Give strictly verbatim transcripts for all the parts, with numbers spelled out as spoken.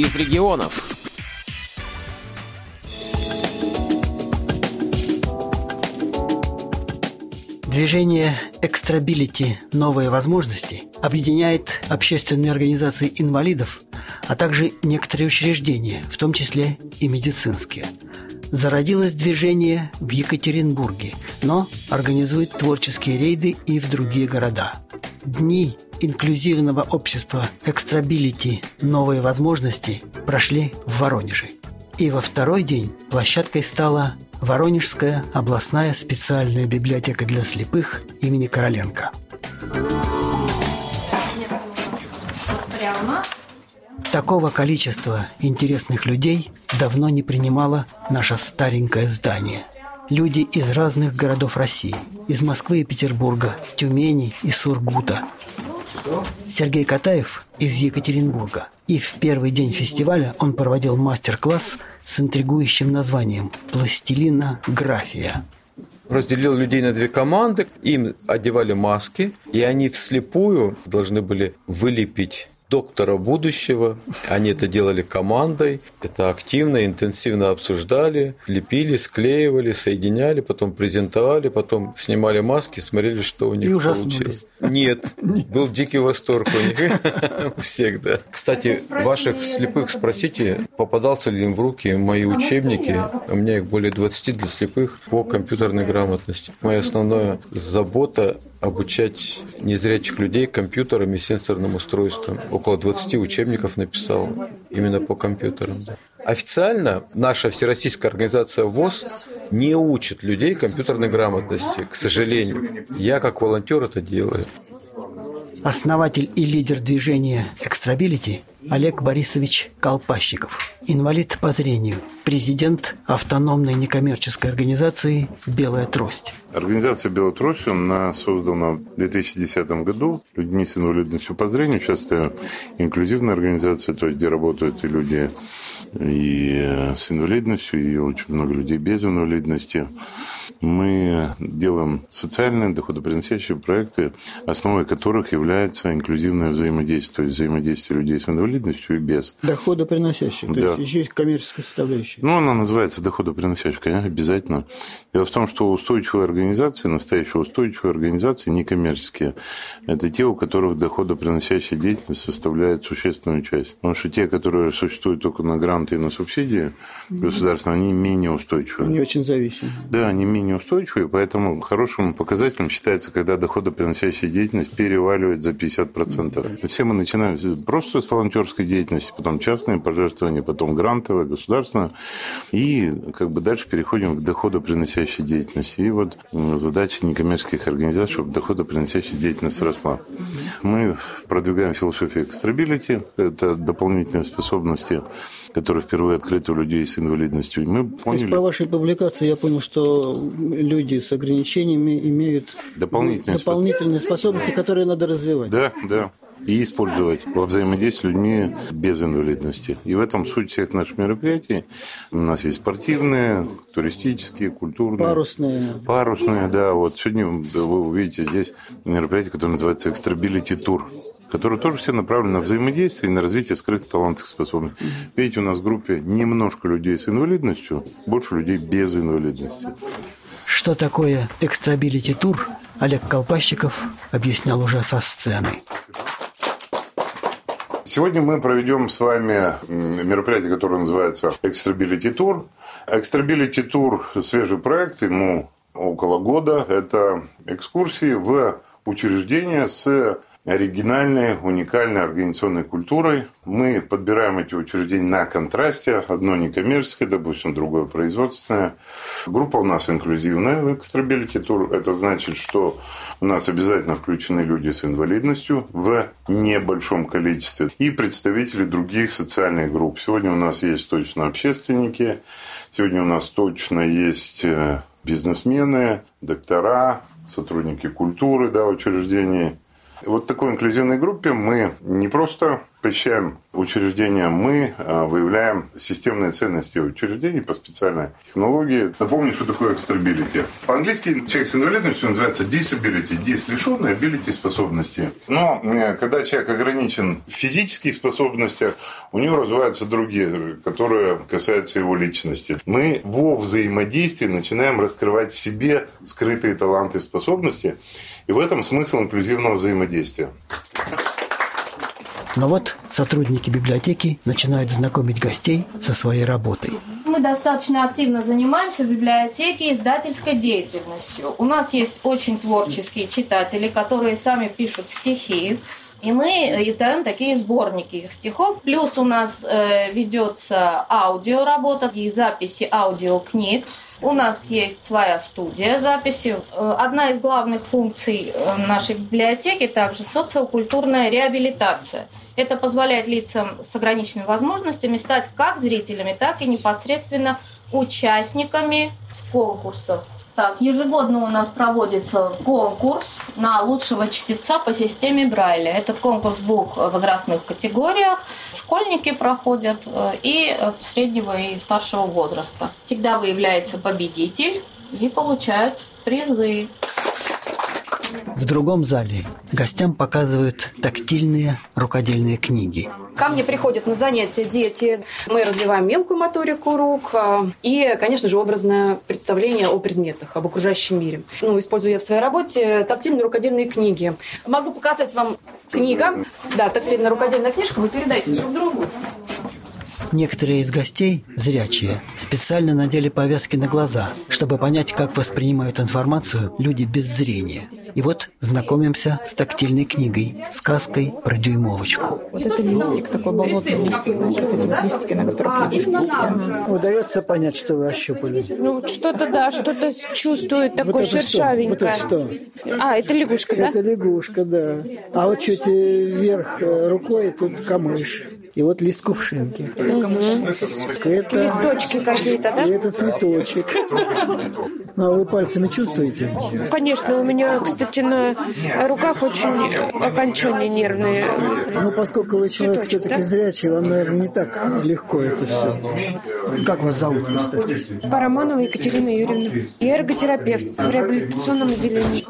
из регионов. Движение «Экстрабилити. Новые возможности» объединяет общественные организации инвалидов, а также некоторые учреждения, в том числе и медицинские. Зародилось движение в Екатеринбурге, но организует творческие рейды и в другие города. Дни инклюзивного общества «Экстрабилити. Новые возможности» прошли в Воронеже. И во второй день площадкой стала Воронежская областная специальная библиотека для слепых имени Короленко. Такого количества интересных людей давно не принимало наше старенькое здание. Люди из разных городов России, из Москвы и Петербурга, Тюмени и Сургута. Сергей Катаев из Екатеринбурга. И в первый день фестиваля он проводил мастер-класс с интригующим названием «Пластилинография». Разделил людей на две команды, им одевали маски, и они вслепую должны были вылепить доктора будущего. Они это делали командой, это активно, интенсивно обсуждали, лепили, склеивали, соединяли, потом презентовали, потом снимали маски, смотрели, что у них и получилось. Нет, был дикий восторг у них у всех, да. Кстати, ваших слепых спросите, попадался ли им в руки мои учебники, у меня их более двадцати для слепых по компьютерной грамотности. Моя основная забота – обучать незрячих людей компьютерам и сенсорным устройствам. Около двадцати учебников написал именно по компьютерам. Официально наша всероссийская организация ВОС не учит людей компьютерной грамотности, к сожалению. Я как волонтер это делаю. Основатель и лидер движения «Экстрабилити» Олег Борисович Колпащиков. Инвалид по зрению. Президент автономной некоммерческой организации «Белая трость». Организация «Белая трость» она создана в две тысячи десятом году людьми с инвалидностью по зрению. Сейчас это инклюзивная организация, то есть где работают и люди и с инвалидностью, и очень много людей без инвалидности. Мы делаем социальные доходоприносящие проекты, основой которых является инклюзивное взаимодействие, то есть взаимодействие людей с инвалидностью и без. Доходоприносящие, то да. есть еще есть коммерческая составляющая. Ну, она называется доходоприносящей, конечно, обязательно. Дело в том, что устойчивые организации, настоящие устойчивые организации, некоммерческие, это те, у которых доходоприносящая деятельность составляет существенную часть. Потому что те, которые существуют только на гранты и на субсидии государственные, они менее устойчивые. Они очень зависимы. Да, они менее неустойчивые, поэтому хорошим показателем считается, когда доходоприносящая деятельность переваливает за пятьдесят процентов. Все мы начинаем просто с волонтерской деятельности, потом частные пожертвования, потом грантовые, государственные, и как бы дальше переходим к доходоприносящей деятельности. И вот задача некоммерческих организаций, чтобы доходоприносящая деятельность росла. Мы продвигаем философию экстрабилити, это дополнительные способности, которые впервые открыты у людей с инвалидностью. Мы поняли... То есть по вашей публикации я понял, что люди с ограничениями имеют дополнительные, дополнительные способности, которые надо развивать. Да, да. И использовать во взаимодействии с людьми без инвалидности. И в этом суть всех наших мероприятий. У нас есть спортивные, туристические, культурные. Парусные. Парусные, да. Вот сегодня вы увидите здесь мероприятие, которое называется «Экстрабилити-тур», которые тоже все направлены на взаимодействие и на развитие скрытых талантов и способностей. Видите, у нас в группе немножко людей с инвалидностью, больше людей без инвалидности. Что такое экстрабилити-тур, Олег Колпащиков объяснял уже со сцены. Сегодня мы проведем с вами мероприятие, которое называется «Экстрабилити-тур». «Экстрабилити-тур» – свежий проект, ему около года. Это экскурсии в учреждения с оригинальной, уникальной организационной культурой. Мы подбираем эти учреждения на контрасте. Одно некоммерческое, допустим, другое производственное. Группа у нас инклюзивная в экстрабилити-тур. Это значит, что у нас обязательно включены люди с инвалидностью в небольшом количестве и представители других социальных групп. Сегодня у нас есть точно общественники, сегодня у нас точно есть бизнесмены, доктора, сотрудники культуры, да, учреждений. Вот в такой инклюзивной группе мы не просто посещаем учреждения, мы выявляем системные ценности учреждений по специальной технологии. Напомню, что такое экстрабилити. По-английски человек с инвалидностью называется disability, dis лишенный, ability способности. Но когда человек ограничен в физических способностях, у него развиваются другие, которые касаются его личности. Мы во взаимодействии начинаем раскрывать в себе скрытые таланты и способности, и в этом смысл инклюзивного взаимодействия. Но вот сотрудники библиотеки начинают знакомить гостей со своей работой. Мы достаточно активно занимаемся в библиотеке издательской деятельностью. У нас есть очень творческие читатели, которые сами пишут стихи. И мы издаем такие сборники их стихов. Плюс у нас ведется аудиоработа и записи аудиокниг. У нас есть своя студия записи. Одна из главных функций нашей библиотеки также социокультурная реабилитация. Это позволяет лицам с ограниченными возможностями стать как зрителями, так и непосредственно участниками конкурсов. Так, ежегодно у нас проводится конкурс на лучшего чтеца по системе Брайля. Этот конкурс в двух возрастных категориях. Школьники проходят и среднего и старшего возраста. Всегда выявляется победитель и получают призы. В другом зале гостям показывают тактильные рукодельные книги. Ко мне приходят на занятия дети. Мы развиваем мелкую моторику рук и, конечно же, образное представление о предметах, об окружающем мире. Ну, использую я в своей работе тактильно-рукодельные книги. Могу показать вам книгу. Да, тактильно-рукодельная книжка. Вы передайте друг другу. Некоторые из гостей, зрячие, специально надели повязки на глаза, чтобы понять, как воспринимают информацию люди без зрения. И вот знакомимся с тактильной книгой, сказкой про дюймовочку. Вот это листик, такой болотный листик, значит, это листики, на которых листики. Удается понять, что вы ощупали? Ну, что-то, да, что-то чувствует такое вот шершавенькое. Что? Вот что? А, это лягушка, да? Это лягушка, да. А вот чуть вверх рукой тут камыш. И вот лист кувшинки. Угу. Это... Листочки какие-то, да? И это цветочек. Ну, а вы пальцами чувствуете? Конечно, у меня, кстати, на руках очень окончания нервные. Ну, поскольку вы человек цветочек, все-таки да? зрячий, вам, наверное, не так легко это все. Как вас зовут, кстати? Парамонова Екатерина Юрьевна. Я эрготерапевт в реабилитационном отделении.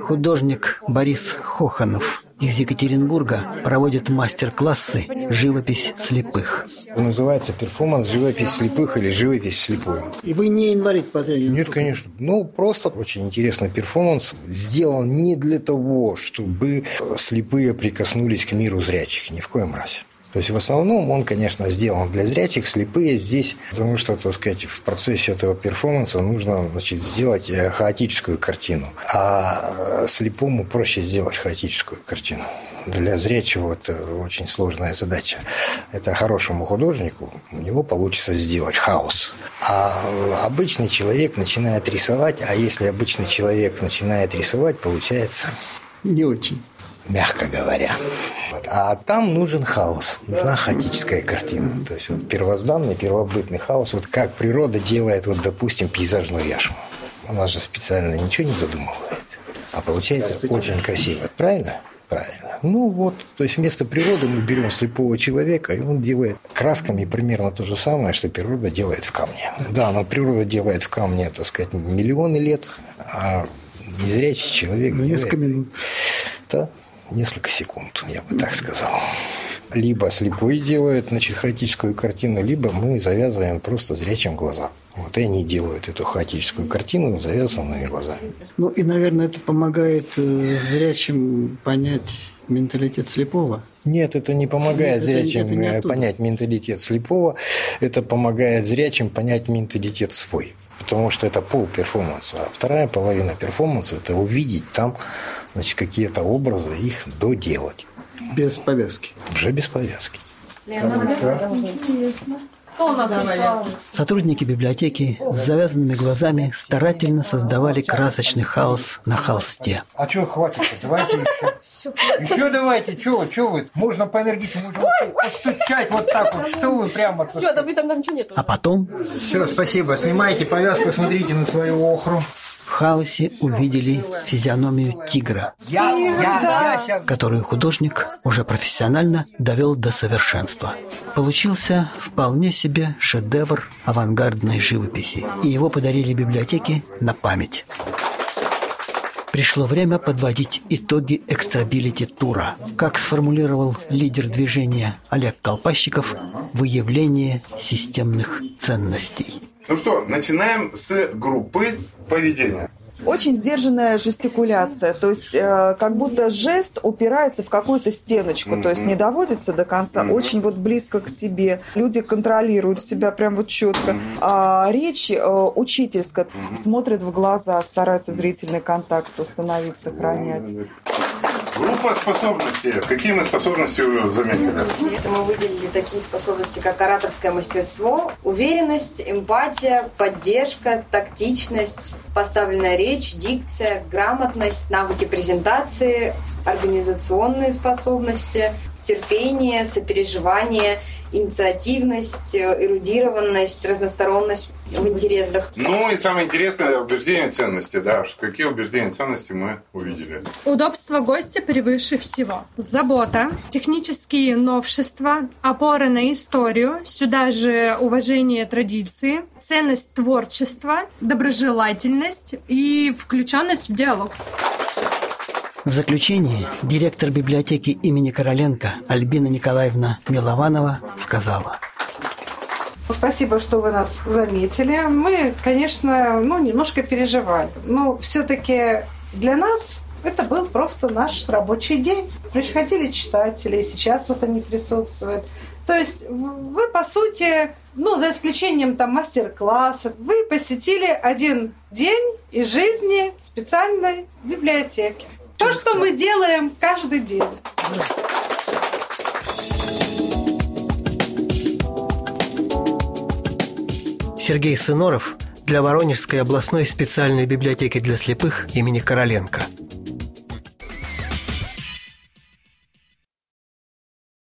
Художник Борис Хоханов из Екатеринбурга проводит мастер-классы «Живопись слепых». Называется перформанс «Живопись слепых» или «Живопись слепую». И вы не инвалид по зрению? Нет, конечно. Ну, просто очень интересный перформанс. Сделан не для того, чтобы слепые прикоснулись к миру зрячих. Ни в коем разе. То есть, в основном, он, конечно, сделан для зрячих, слепые здесь, потому что, так сказать, в процессе этого перформанса нужно, значит, сделать хаотическую картину, а слепому проще сделать хаотическую картину. Для зрячего это очень сложная задача. Это хорошему художнику у него получится сделать хаос. А обычный человек начинает рисовать, а если обычный человек начинает рисовать, получается... Не очень. Мягко говоря. А там нужен хаос, нужна хаотическая картина. То есть вот первозданный, первобытный хаос, вот как природа делает, вот, допустим, пейзажную яшму. Она же специально ничего не задумывает. А получается очень красиво. Правильно? Правильно. Ну вот, то есть вместо природы мы берем слепого человека, и он делает красками примерно то же самое, что природа делает в камне. Да, но природа делает в камне, так сказать, миллионы лет, а незрячий человек делает... Несколько минут. Да. Несколько секунд, я бы так сказал. Либо слепой делает, значит, хаотическую картину, либо мы завязываем просто зрячим глаза. Вот и они делают эту хаотическую картину завязанными глазами. Ну и, наверное, это помогает зрячим понять менталитет слепого. Нет, это не помогает Нет, зрячим это не, это не понять менталитет слепого. Это помогает зрячим понять менталитет свой. Потому что это пол перформанса. А вторая половина перформанса – это увидеть там, значит, какие-то образы, их доделать. Без повязки? Уже без повязки. Сотрудники библиотеки с завязанными глазами старательно создавали красочный хаос на холсте. А что, хватит-то? Давайте еще. Еще давайте. Чего вы? Можно поэнергичнее, можно постучать вот так вот. Что вы прямо... Все, там ничего нету. А потом... Все, спасибо. Снимайте повязку, смотрите на свою охру. В хаосе увидели физиономию тигра, которую художник уже профессионально довел до совершенства. Получился вполне себе шедевр авангардной живописи, и его подарили библиотеке на память. Пришло время подводить итоги экстрабилити-тура. Как сформулировал лидер движения Олег Колпащиков, выявление системных ценностей. Ну что, начинаем с группы поведения. Очень сдержанная жестикуляция, то есть э, как будто жест упирается в какую-то стеночку, mm-hmm. то есть не доводится до конца, mm-hmm. очень вот близко к себе. Люди контролируют себя прям вот четко. Mm-hmm. А, речь э, учительская, mm-hmm. смотрят в глаза, стараются зрительный контакт установить, сохранять. Mm-hmm. Группа способностей. Какие мы способности заметили? Это мы выделили такие способности, как ораторское мастерство, уверенность, эмпатия, поддержка, тактичность, поставленная речь, дикция, грамотность, навыки презентации, организационные способности, терпение, сопереживание, инициативность, эрудированность, разносторонность в интересах. Ну и самое интересное — убеждение ценности, да. Какие убеждения ценности мы увидели? Удобство гостя превыше всего. Забота, технические новшества, опора на историю, сюда же уважение традиции, ценность творчества, доброжелательность и включенность в диалог. В заключение директор библиотеки имени Короленко Альбина Николаевна Милованова сказала: спасибо, что вы нас заметили. Мы, конечно, ну, немножко переживали, но все-таки для нас это был просто наш рабочий день. Приходили читатели, и сейчас вот они присутствуют. То есть вы, по сути, ну, за исключением там мастер-класса, вы посетили один день из жизни специальной библиотеки. То, что мы делаем каждый день. Сергей Сыноров для Воронежской областной специальной библиотеки для слепых имени Короленко.